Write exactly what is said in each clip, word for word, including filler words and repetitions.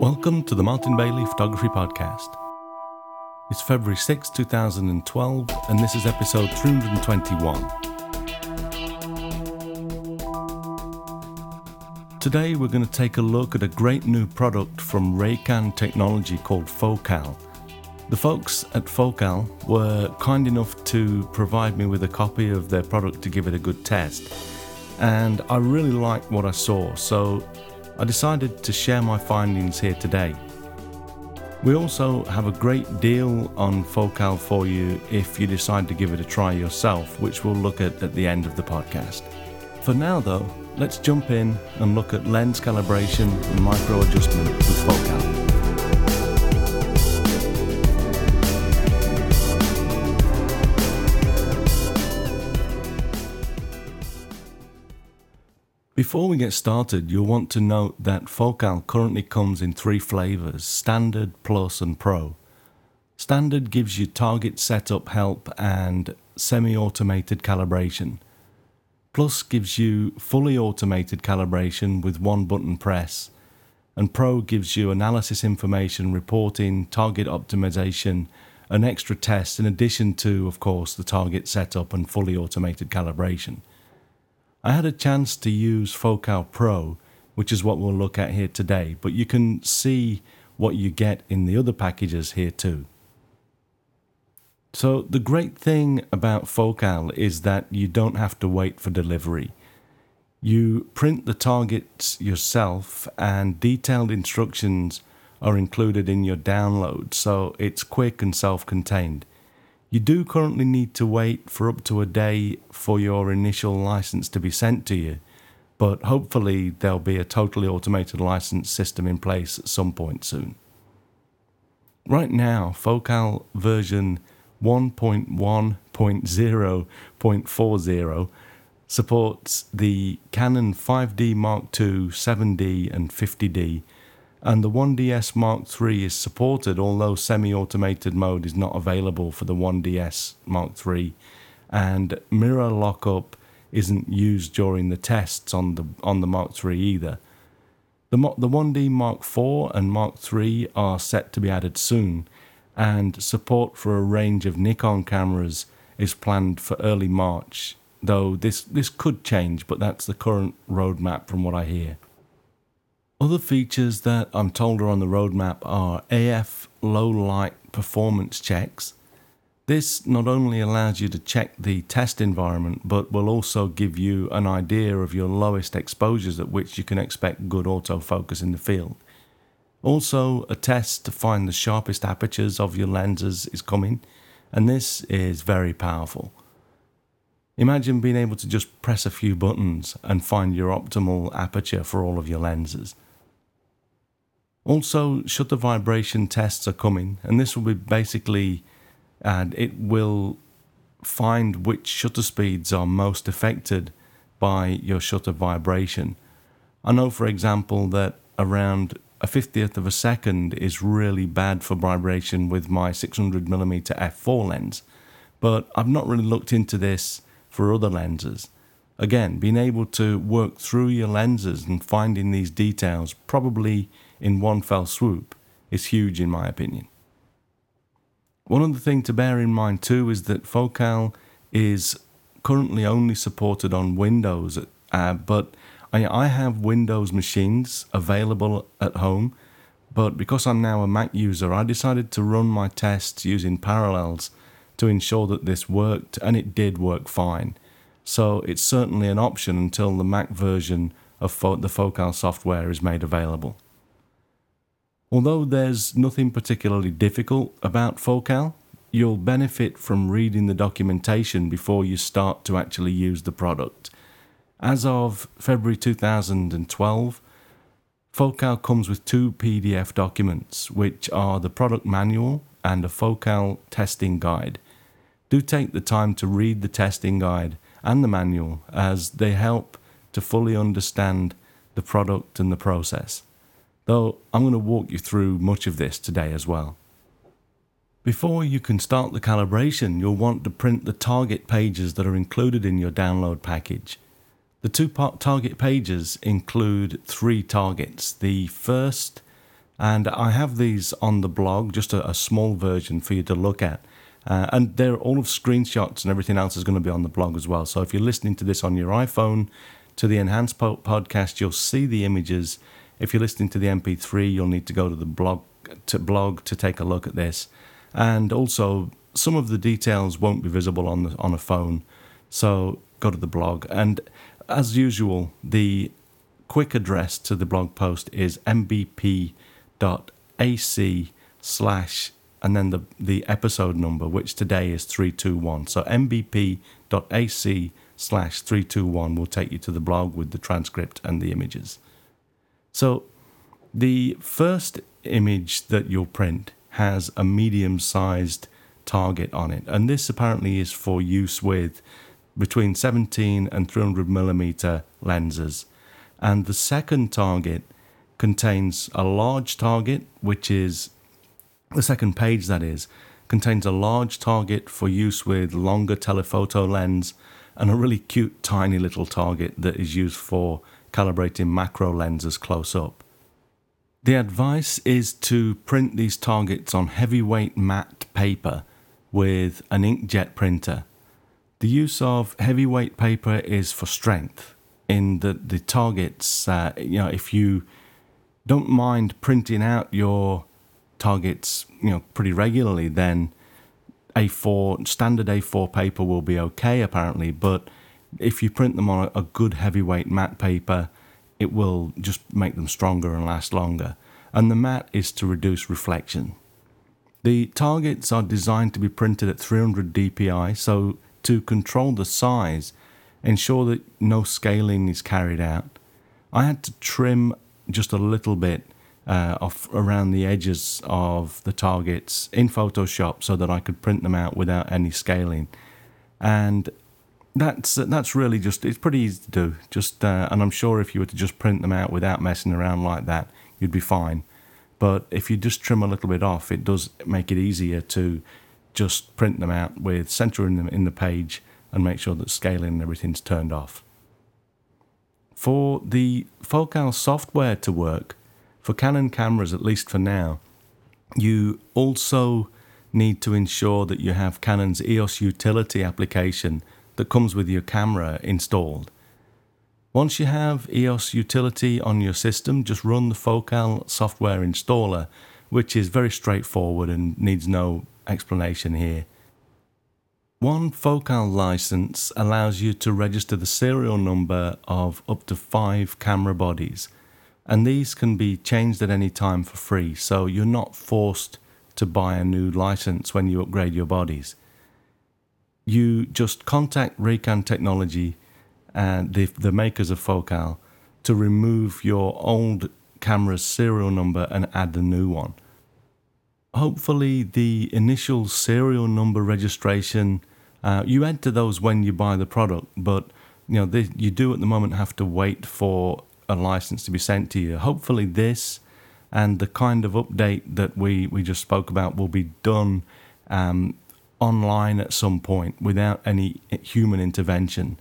Welcome to the Martin Bailey Photography Podcast. It's February sixth, two thousand twelve, and this is episode three twenty-one. Today we're going to take a look at a great new product from Reikan Technology called Focal. The folks at Focal were kind enough to provide me with a copy of their product to give it a good test, and I really liked what I saw, so I decided to share my findings here today. We also have a great deal on Focal for you if you decide to give it a try yourself, which we'll look at at the end of the podcast. For now though, let's jump in and look at lens calibration and micro adjustment with Focal. Before we get started, you'll want to note that Focal currently comes in three flavours: Standard, Plus and Pro. Standard gives you target setup help and semi-automated calibration. Plus gives you fully automated calibration with one button press. And Pro gives you analysis information, reporting, target optimization and extra tests, in addition to, of course, the target setup and fully automated calibration. I had a chance to use Focal Pro, which is what we'll look at here today, but you can see what you get in the other packages here too. So the great thing about Focal is that you don't have to wait for delivery. You print the targets yourself and detailed instructions are included in your download, so it's quick and self-contained. You do currently need to wait for up to a day for your initial license to be sent to you, but hopefully there'll be a totally automated license system in place at some point soon. Right now, Focal version one point one point zero point forty supports the Canon five D Mark two, seven D and fifty D, and the one D S Mark three is supported, although semi-automated mode is not available for the one D S Mark three, and mirror lockup isn't used during the tests on the on the Mark three either. The, the one D Mark four and Mark three are set to be added soon, and support for a range of Nikon cameras is planned for early March, though this, this could change, but that's the current roadmap from what I hear. Other features that I'm told are on the roadmap are A F low light performance checks. This not only allows you to check the test environment, but will also give you an idea of your lowest exposures at which you can expect good autofocus in the field. Also, a test to find the sharpest apertures of your lenses is coming, and this is very powerful. Imagine being able to just press a few buttons and find your optimal aperture for all of your lenses. Also, shutter vibration tests are coming, and this will be basically, and uh, it will find which shutter speeds are most affected by your shutter vibration. I know, for example, that around a fiftieth of a second is really bad for vibration with my six hundred millimeter f four lens, but I've not really looked into this for other lenses. Again, being able to work through your lenses and finding these details probably in one fell swoop is huge in my opinion. One other thing to bear in mind too is that Focal is currently only supported on Windows, uh, but I, I have Windows machines available at home, but because I'm now a Mac user, I decided to run my tests using Parallels to ensure that this worked, and it did work fine. So it's certainly an option until the Mac version of fo- the Focal software is made available. Although there's nothing particularly difficult about Focal, you'll benefit from reading the documentation before you start to actually use the product. As of February two thousand twelve, Focal comes with two P D F documents, which are the product manual and a Focal testing guide. Do take the time to read the testing guide and the manual, as they help to fully understand the product and the process. Though I'm going to walk you through much of this today as well. Before you can start the calibration, you'll want to print the target pages that are included in your download package. The two part target pages include three targets. The first, and I have these on the blog, just a, a small version for you to look at. Uh, and they're all of screenshots, and everything else is going to be on the blog as well. So if you're listening to this on your iPhone, to the Enhanced po- podcast, you'll see the images. If you're listening to the M P three, you'll need to go to the blog to blog to take a look at this. And also, some of the details won't be visible on the, on a phone. So go to the blog. And as usual, the quick address to the blog post is mbp.ac slash and then the, the episode number, which today is three two one. So mbp.ac slash three two one will take you to the blog with the transcript and the images. So the first image that you'll print has a medium-sized target on it. And this apparently is for use with between seventeen and three hundred millimeter lenses. And the second target contains a large target, which is... The second page, that is, contains a large target for use with longer telephoto lens and a really cute tiny little target that is used for calibrating macro lenses close up. The advice is to print these targets on heavyweight matte paper with an inkjet printer. The use of heavyweight paper is for strength in the, the targets. Uh, you know, if you don't mind printing out your targets, you know, pretty regularly, then A four, standard A four paper will be okay apparently, but if you print them on a good heavyweight matte paper, it will just make them stronger and last longer. And the matte is to reduce reflection. The targets are designed to be printed at three hundred D P I, so to control the size, ensure that no scaling is carried out. I had to trim just a little bit Uh, off around the edges of the targets in Photoshop so that I could print them out without any scaling, and that's that's really just it's pretty easy to do. Just uh, and I'm sure if you were to just print them out without messing around like that, you'd be fine. But if you just trim a little bit off, it does make it easier to just print them out with centering them in the page and make sure that scaling and everything's turned off. For the Focal software to work. For Canon cameras, at least for now, you also need to ensure that you have Canon's E O S Utility application that comes with your camera installed. Once you have E O S Utility on your system, just run the Focal software installer, which is very straightforward and needs no explanation here. One Focal license allows you to register the serial number of up to five camera bodies. And these can be changed at any time for free, so you're not forced to buy a new license when you upgrade your bodies. You just contact Reikan Technology, and the, the makers of Focal, to remove your old camera's serial number and add the new one. Hopefully the initial serial number registration, uh, you enter those when you buy the product, but you know they, you do at the moment have to wait for a license to be sent to you. Hopefully this and the kind of update that we, we just spoke about will be done um, online at some point without any human intervention,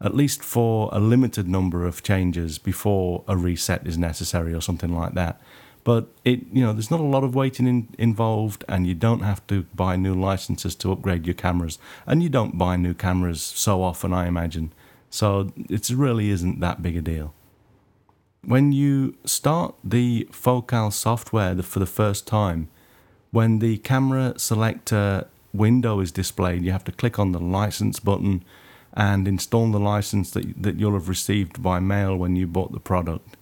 at least for a limited number of changes before a reset is necessary or something like that. But it you know there's not a lot of waiting in, involved, and you don't have to buy new licenses to upgrade your cameras, and you don't buy new cameras so often, I imagine. So it really isn't that big a deal. When you start the Focal software for the first time, when the camera selector window is displayed, you have to click on the license button and install the license that, that you'll have received by mail when you bought the product.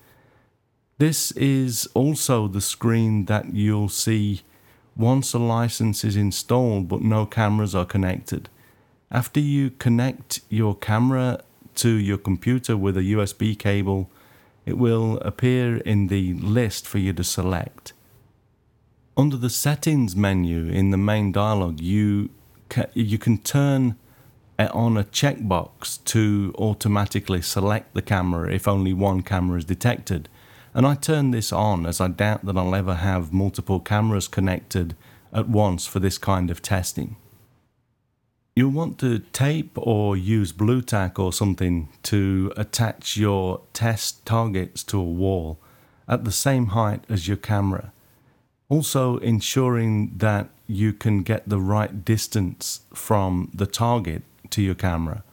This is also the screen that you'll see once a license is installed but no cameras are connected. After you connect your camera to your computer with a U S B cable, it will appear in the list for you to select. Under the settings menu in the main dialog, you ca- you can turn on a checkbox to automatically select the camera if only one camera is detected. And I turn this on as I doubt that I'll ever have multiple cameras connected at once for this kind of testing. You'll want to tape or use Blu-Tack or something to attach your test targets to a wall at the same height as your camera. Also ensuring that you can get the right distance from the target to your camera.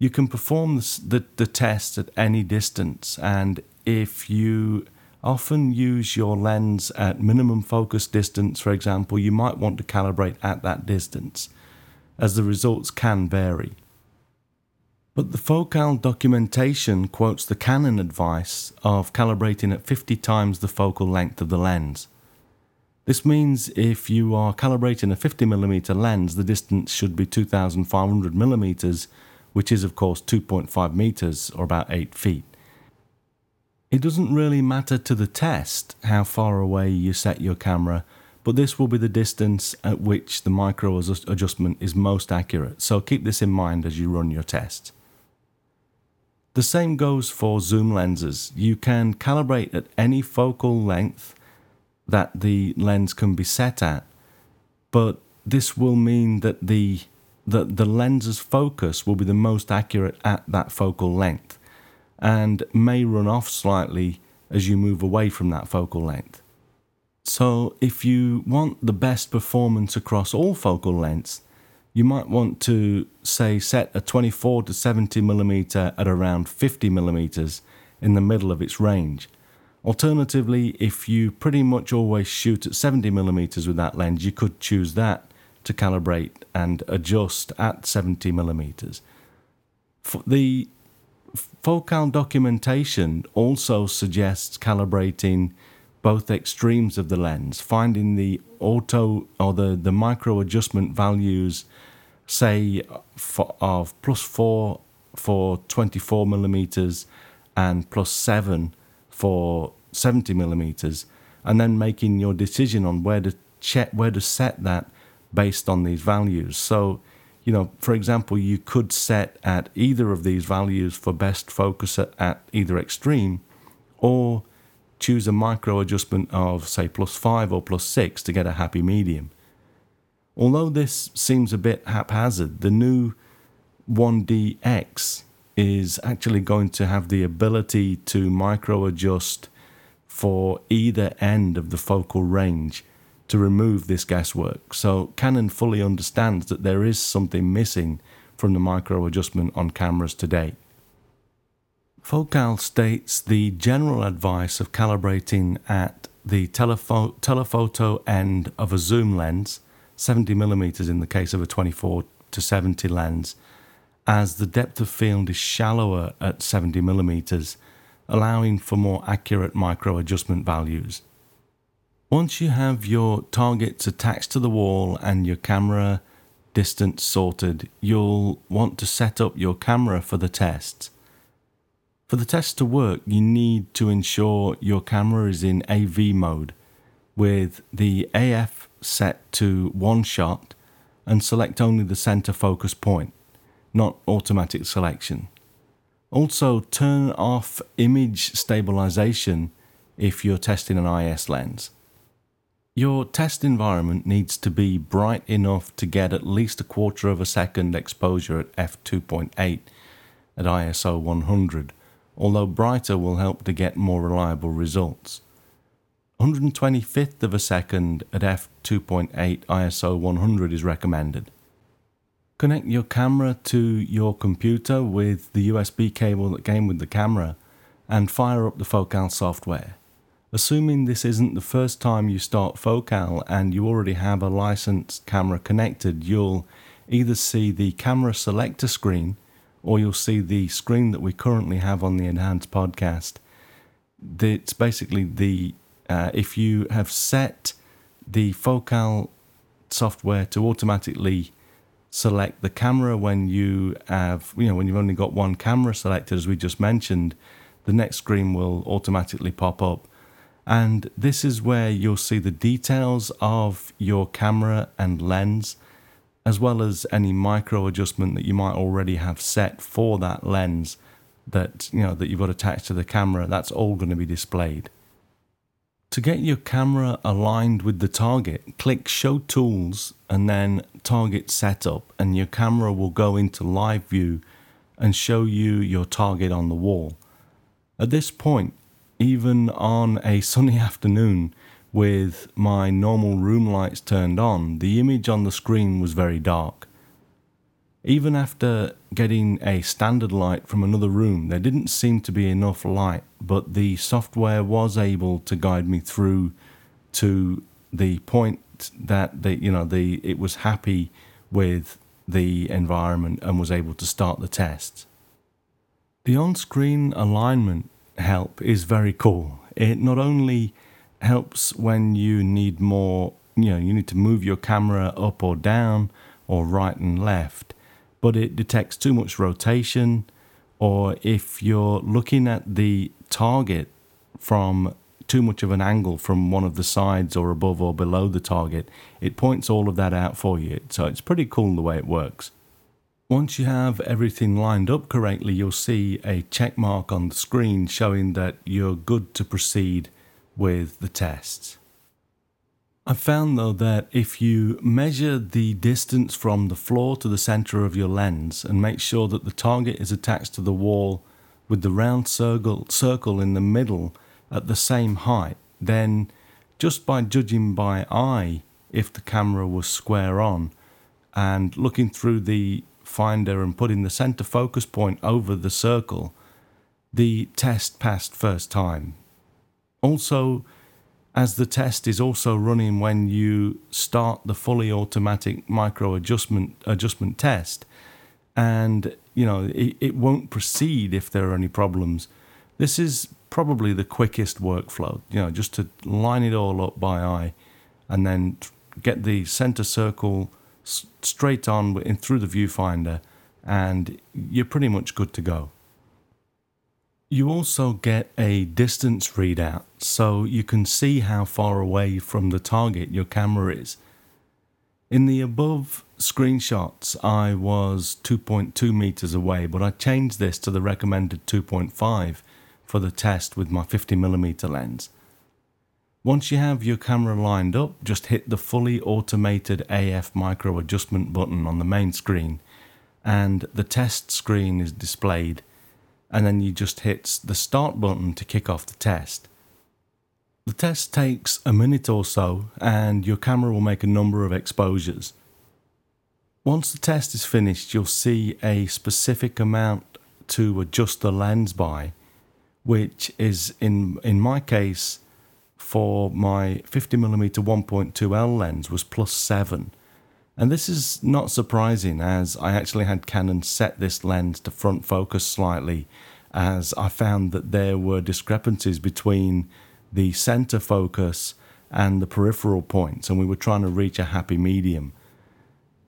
You can perform the, the, the test at any distance, and if you often use your lens at minimum focus distance, for example, you might want to calibrate at that distance, as the results can vary. But the Focal documentation quotes the Canon advice of calibrating at fifty times the focal length of the lens. This means if you are calibrating a fifty millimeter lens, the distance should be two thousand five hundred millimeters, which is of course two point five meters or about eight feet. It doesn't really matter to the test how far away you set your camera, but this will be the distance at which the micro adjustment is most accurate, so keep this in mind as you run your test. The same goes for zoom lenses. You can calibrate at any focal length that the lens can be set at, but this will mean that the, that the lens's focus will be the most accurate at that focal length, and may run off slightly as you move away from that focal length. So if you want the best performance across all focal lengths, you might want to, say, set a twenty-four to seventy millimeter at around fifty millimeters in the middle of its range. Alternatively, if you pretty much always shoot at seventy millimeters with that lens, you could choose that to calibrate and adjust at seventy millimeters. The Focal documentation also suggests calibrating both extremes of the lens, finding the auto or the, the micro adjustment values, say for, of plus four for twenty-four millimeters and plus seven for seventy millimeters, and then making your decision on where to check, where to set that based on these values. So, you know, for example, you could set at either of these values for best focus at, at either extreme, or choose a micro adjustment of, say, plus five or plus six to get a happy medium. Although this seems a bit haphazard, the new one D X is actually going to have the ability to micro adjust for either end of the focal range to remove this guesswork. So Canon fully understands that there is something missing from the micro adjustment on cameras today. Focal states the general advice of calibrating at the telepho- telephoto end of a zoom lens, seventy millimeters in the case of a twenty-four to seventy lens, as the depth of field is shallower at seventy millimeters, allowing for more accurate micro adjustment values. Once you have your targets attached to the wall and your camera distance sorted, you'll want to set up your camera for the test. For the test to work, you need to ensure your camera is in A V mode with the A F set to one shot and select only the center focus point, not automatic selection. Also, turn off image stabilization if you're testing an I S lens. Your test environment needs to be bright enough to get at least a quarter of a second exposure at f two point eight at I S O one hundred. Although brighter will help to get more reliable results. one hundred twenty-fifth of a second at f two point eight I S O one hundred is recommended. Connect your camera to your computer with the U S B cable that came with the camera and fire up the Focal software. Assuming this isn't the first time you start Focal and you already have a licensed camera connected, you'll either see the camera selector screen or you'll see the screen that we currently have on the Enhanced podcast. It's basically the, uh, if you have set the Focal software to automatically select the camera when you have, you know, when you've only got one camera selected, as we just mentioned, the next screen will automatically pop up. And this is where you'll see the details of your camera and lens, as well as any micro adjustment that you might already have set for that lens that, you know, that you've got attached to the camera. That's all going to be displayed. To get your camera aligned with the target, click Show Tools and then Target Setup, and your camera will go into live view and show you your target on the wall. At this point, even on a sunny afternoon with my normal room lights turned on, the image on the screen was very dark. Even after getting a standard light from another room, there didn't seem to be enough light, but the software was able to guide me through to the point that the, you know, the, it was happy with the environment and was able to start the test. The on-screen alignment help is very cool. It not only helps when you need more, you know, you need to move your camera up or down or right and left, but it detects too much rotation, or if you're looking at the target from too much of an angle from one of the sides or above or below the target, it points all of that out for you. So it's pretty cool the way it works. Once you have everything lined up correctly, you'll see a check mark on the screen showing that you're good to proceed with the tests. I've found though that if you measure the distance from the floor to the center of your lens and make sure that the target is attached to the wall with the round circle, circle in the middle at the same height, then just by judging by eye if the camera was square on and looking through the finder and putting the center focus point over the circle, the test passed first time. Also, as the test is also running when you start the fully automatic micro adjustment adjustment test, and you know it, it won't proceed if there are any problems. This is probably the quickest workflow, you know, just to line it all up by eye and then get the center circle straight on in through the viewfinder, and you're pretty much good to go. You also get a distance readout, so you can see how far away from the target your camera is. In the above screenshots, I was two point two meters away, but I changed this to the recommended two point five for the test with my fifty millimeter lens. Once you have your camera lined up, just hit the fully automated A F micro adjustment button on the main screen, and the test screen is displayed, and then you just hit the start button to kick off the test. The test takes a minute or so, and your camera will make a number of exposures. Once the test is finished, you'll see a specific amount to adjust the lens by, which is, in, in my case, for my fifty millimeter one point two L lens was plus seven. And this is not surprising, as I actually had Canon set this lens to front focus slightly, as I found that there were discrepancies between the center focus and the peripheral points, and we were trying to reach a happy medium.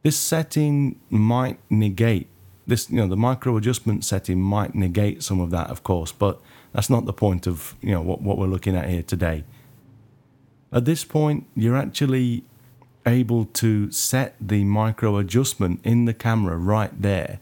This setting might negate this, you know, the micro adjustment setting might negate some of that, of course, but that's not the point of, you know, what, what we're looking at here today. At this point, you're actually able to set the micro adjustment in the camera right there.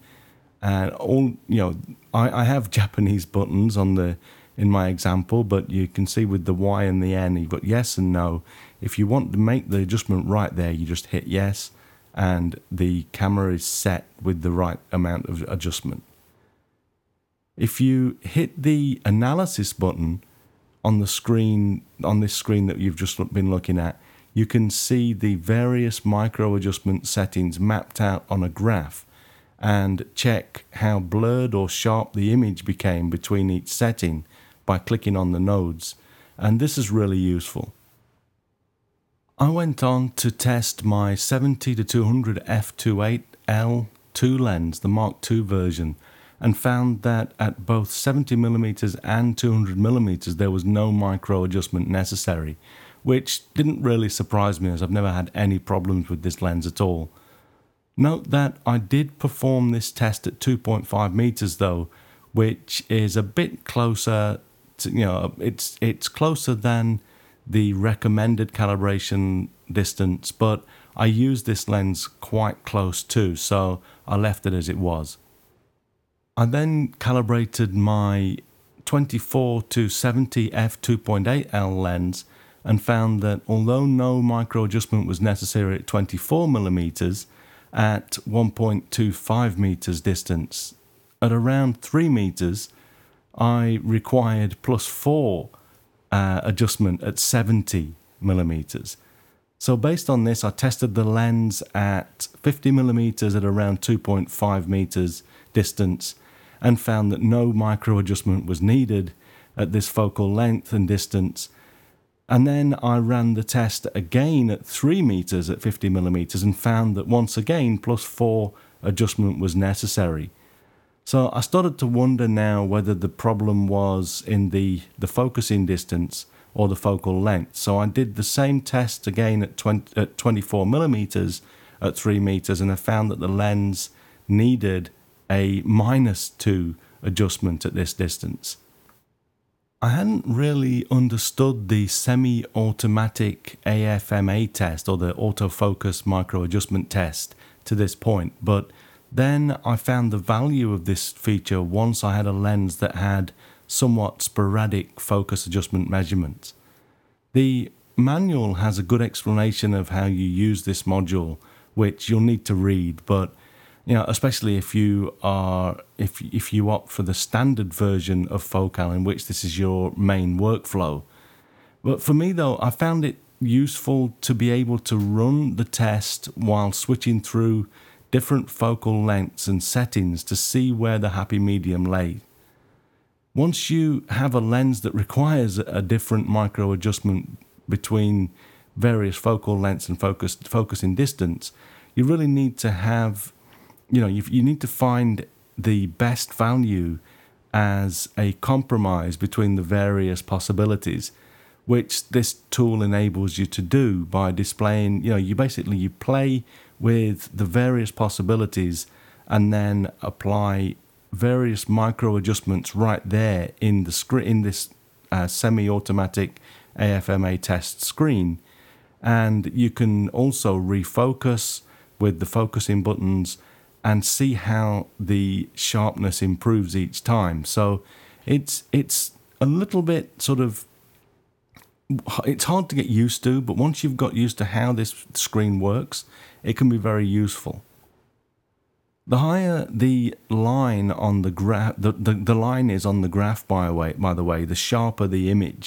And all, you know, I, I have Japanese buttons on the in my example, but you can see with the Y and the N, you've got yes and no. If you want to make the adjustment right there, you just hit yes, and the camera is set with the right amount of adjustment. If you hit the analysis button on the screen, on this screen that you've just been looking at, you can see the various micro adjustment settings mapped out on a graph and check how blurred or sharp the image became between each setting by clicking on the nodes. And this is really useful. I went on to test my seventy to two hundred f two point eight L two lens, the Mark two version, and found that at both seventy millimeter and two hundred millimeter there was no micro adjustment necessary, which didn't really surprise me, as I've never had any problems with this lens at all. Note that I did perform this test at two point five meters though, which is a bit closer to, you know, it's it's closer than the recommended calibration distance, but I used this lens quite close too, so I left it as it was. I then calibrated my twenty-four to seventy f two point eight L lens and found that although no micro adjustment was necessary at twenty-four millimeters, at one point two five meters distance, at around three meters, I required plus four uh, adjustment at seventy millimeters. So based on this, I tested the lens at fifty millimeters at around two point five meters distance and found that no micro adjustment was needed at this focal length and distance. And then I ran the test again at three meters at fifty millimeters and found that once again plus four adjustment was necessary. So I started to wonder now whether the problem was in the, the focusing distance or the focal length. So I did the same test again at, twenty, at twenty-four millimeters at three meters, and I found that the lens needed a minus two adjustment at this distance. I hadn't really understood the semi-automatic A F M A test or the autofocus micro-adjustment test to this point, but then I found the value of this feature once I had a lens that had somewhat sporadic focus adjustment measurements. The manual has a good explanation of how you use this module, which you'll need to read, but you know, especially if you are if if you opt for the standard version of Focal, in which this is your main workflow. But for me though, I found it useful to be able to run the test while switching through different focal lengths and settings to see where the happy medium lay. Once you have a lens that requires a different micro adjustment between various focal lengths and focus focusing distance, you really need to have You know, you, you need to find the best value as a compromise between the various possibilities, which this tool enables you to do by displaying, you know, you basically, you play with the various possibilities and then apply various micro adjustments right there in the screen, in this uh, semi-automatic A F M A test screen. And you can also refocus with the focusing buttons and see how the sharpness improves each time. So it's it's a little bit sort of, it's hard to get used to, but once you've got used to how this screen works, it can be very useful. The higher the line on the graph, the, the, the line is on the graph by, way, by the way, the sharper the image.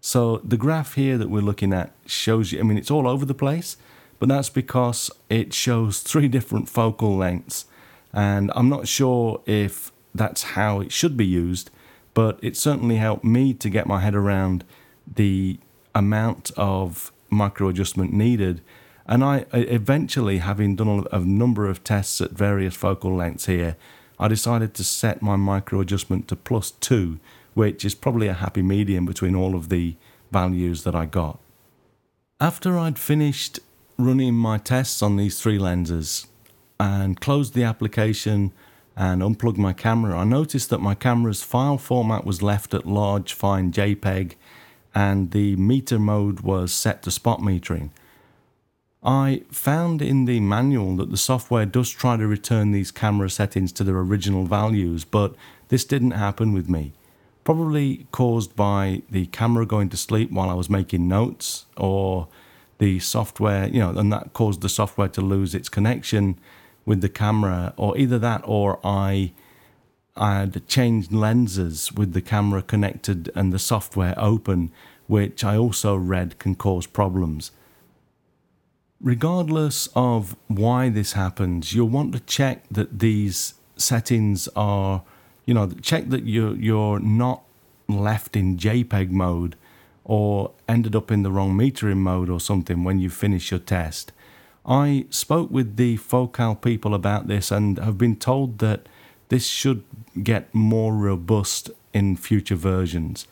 So the graph here that we're looking at shows you, I mean, it's all over the place, but that's because it shows three different focal lengths, and I'm not sure if that's how it should be used, but it certainly helped me to get my head around the amount of micro adjustment needed. And I eventually, having done a number of tests at various focal lengths here, I decided to set my micro adjustment to plus two, which is probably a happy medium between all of the values that I got. After I'd finished running my tests on these three lenses and closed the application and unplugged my camera, I noticed that my camera's file format was left at large fine JPEG and the meter mode was set to spot metering. I found in the manual that the software does try to return these camera settings to their original values, but this didn't happen with me. Probably caused by the camera going to sleep while I was making notes, or the software, you know, and that caused the software to lose its connection with the camera, or either that or I, I had changed lenses with the camera connected and the software open, which I also read can cause problems. Regardless of why this happens, you'll want to check that these settings are, you know, check that you're, you're not left in JPEG mode or ended up in the wrong metering mode or something when you finish your test. I spoke with the Focal people about this and have been told that this should get more robust in future versions.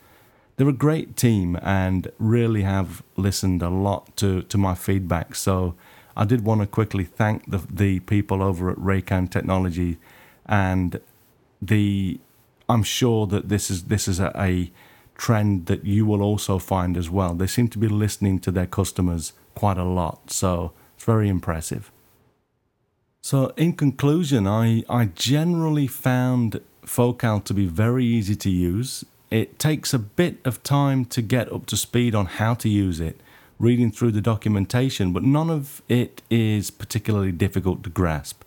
They're a great team and really have listened a lot to, to my feedback, so I did want to quickly thank the, the people over at Reikan Technology, and the I'm sure that this is this is a, a trend that you will also find as well. They seem to be listening to their customers quite a lot, so it's very impressive. So in conclusion, I, I generally found Focal to be very easy to use. It takes a bit of time to get up to speed on how to use it, reading through the documentation, but none of it is particularly difficult to grasp.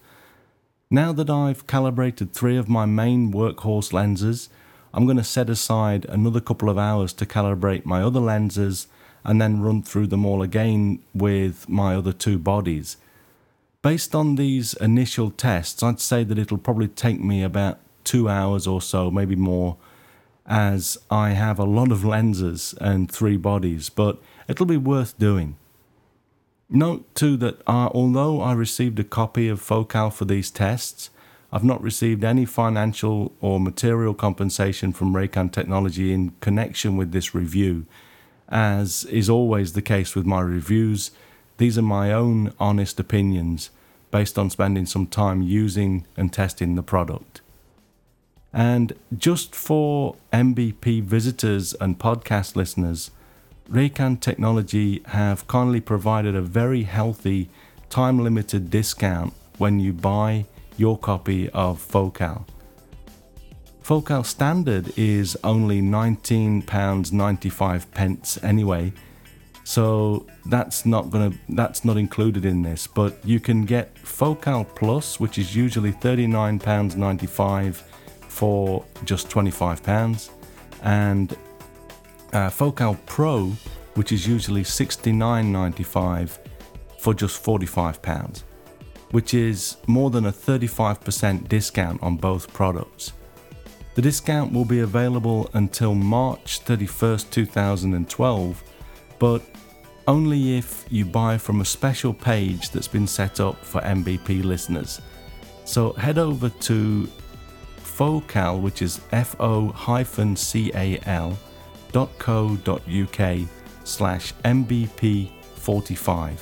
Now that I've calibrated three of my main workhorse lenses, I'm going to set aside another couple of hours to calibrate my other lenses and then run through them all again with my other two bodies. Based on these initial tests, I'd say that it'll probably take me about two hours or so, maybe more, as I have a lot of lenses and three bodies, but it'll be worth doing. Note too that uh, although I received a copy of Focal for these tests, I've not received any financial or material compensation from Reikan Technology in connection with this review. As is always the case with my reviews, these are my own honest opinions based on spending some time using and testing the product. And just for M B P visitors and podcast listeners, Reikan Technology have kindly provided a very healthy time-limited discount when you buy your copy of Focal. Focal Standard is only nineteen pounds ninety-five anyway, so that's not gonna that's not included in this, but you can get Focal Plus, which is usually thirty-nine pounds ninety-five for just twenty-five pounds, and Uh, Focal Pro, which is usually sixty-nine pounds ninety-five for just forty-five pounds, which is more than a thirty-five percent discount on both products. The discount will be available until March thirty-first, two thousand twelve, but only if you buy from a special page that's been set up for M B P listeners. So head over to Focal, which is F O C A L, dot co dot uk slash M B P forty-five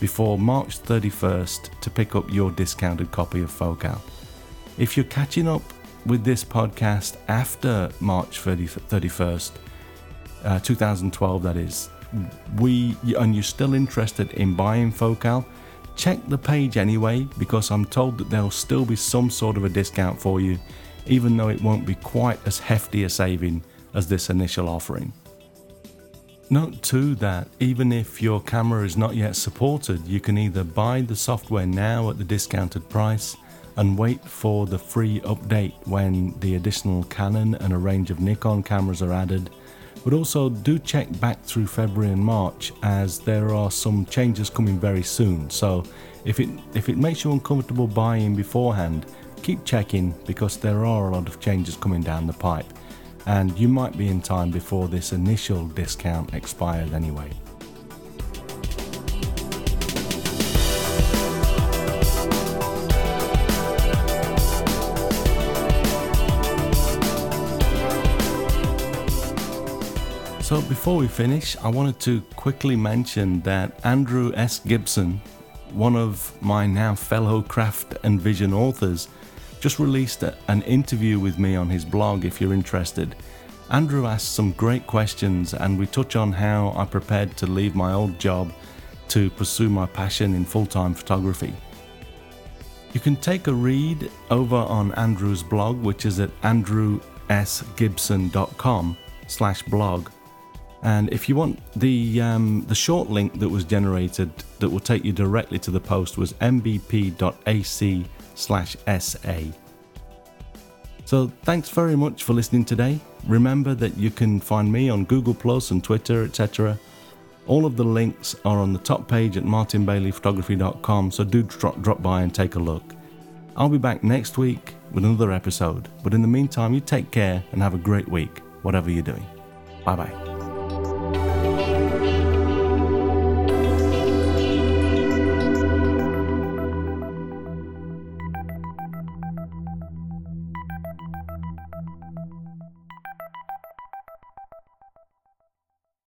before March thirty-first to pick up your discounted copy of Focal. If you're catching up with this podcast after March thirty-first, uh, two thousand twelve that is, we and you're still interested in buying Focal, check the page anyway, because I'm told that there'll still be some sort of a discount for you, even though it won't be quite as hefty a saving as this initial offering. Note too that even if your camera is not yet supported, you can either buy the software now at the discounted price and wait for the free update when the additional Canon and a range of Nikon cameras are added, but also do check back through February and March, as there are some changes coming very soon. So if it, if it makes you uncomfortable buying beforehand, keep checking, because there are a lot of changes coming down the pipe, and you might be in time before this initial discount expires anyway. So before we finish, I wanted to quickly mention that Andrew S. Gibson, one of my now fellow Craft and Vision authors, just released an interview with me on his blog if you're interested. Andrew asks some great questions, and we touch on how I prepared to leave my old job to pursue my passion in full-time photography. You can take a read over on Andrew's blog, which is at andrew s gibson dot com slash blog. And if you want, the um, the short link that was generated that will take you directly to the post was m b p dot a c slash s a. So thanks very much for listening today. Remember that you can find me on Google Plus and Twitter, et cetera. All of the links are on the top page at martin bailey photography dot com, so do drop, drop by and take a look. I'll be back next week with another episode, but in the meantime, you take care and have a great week, whatever you're doing. Bye-bye.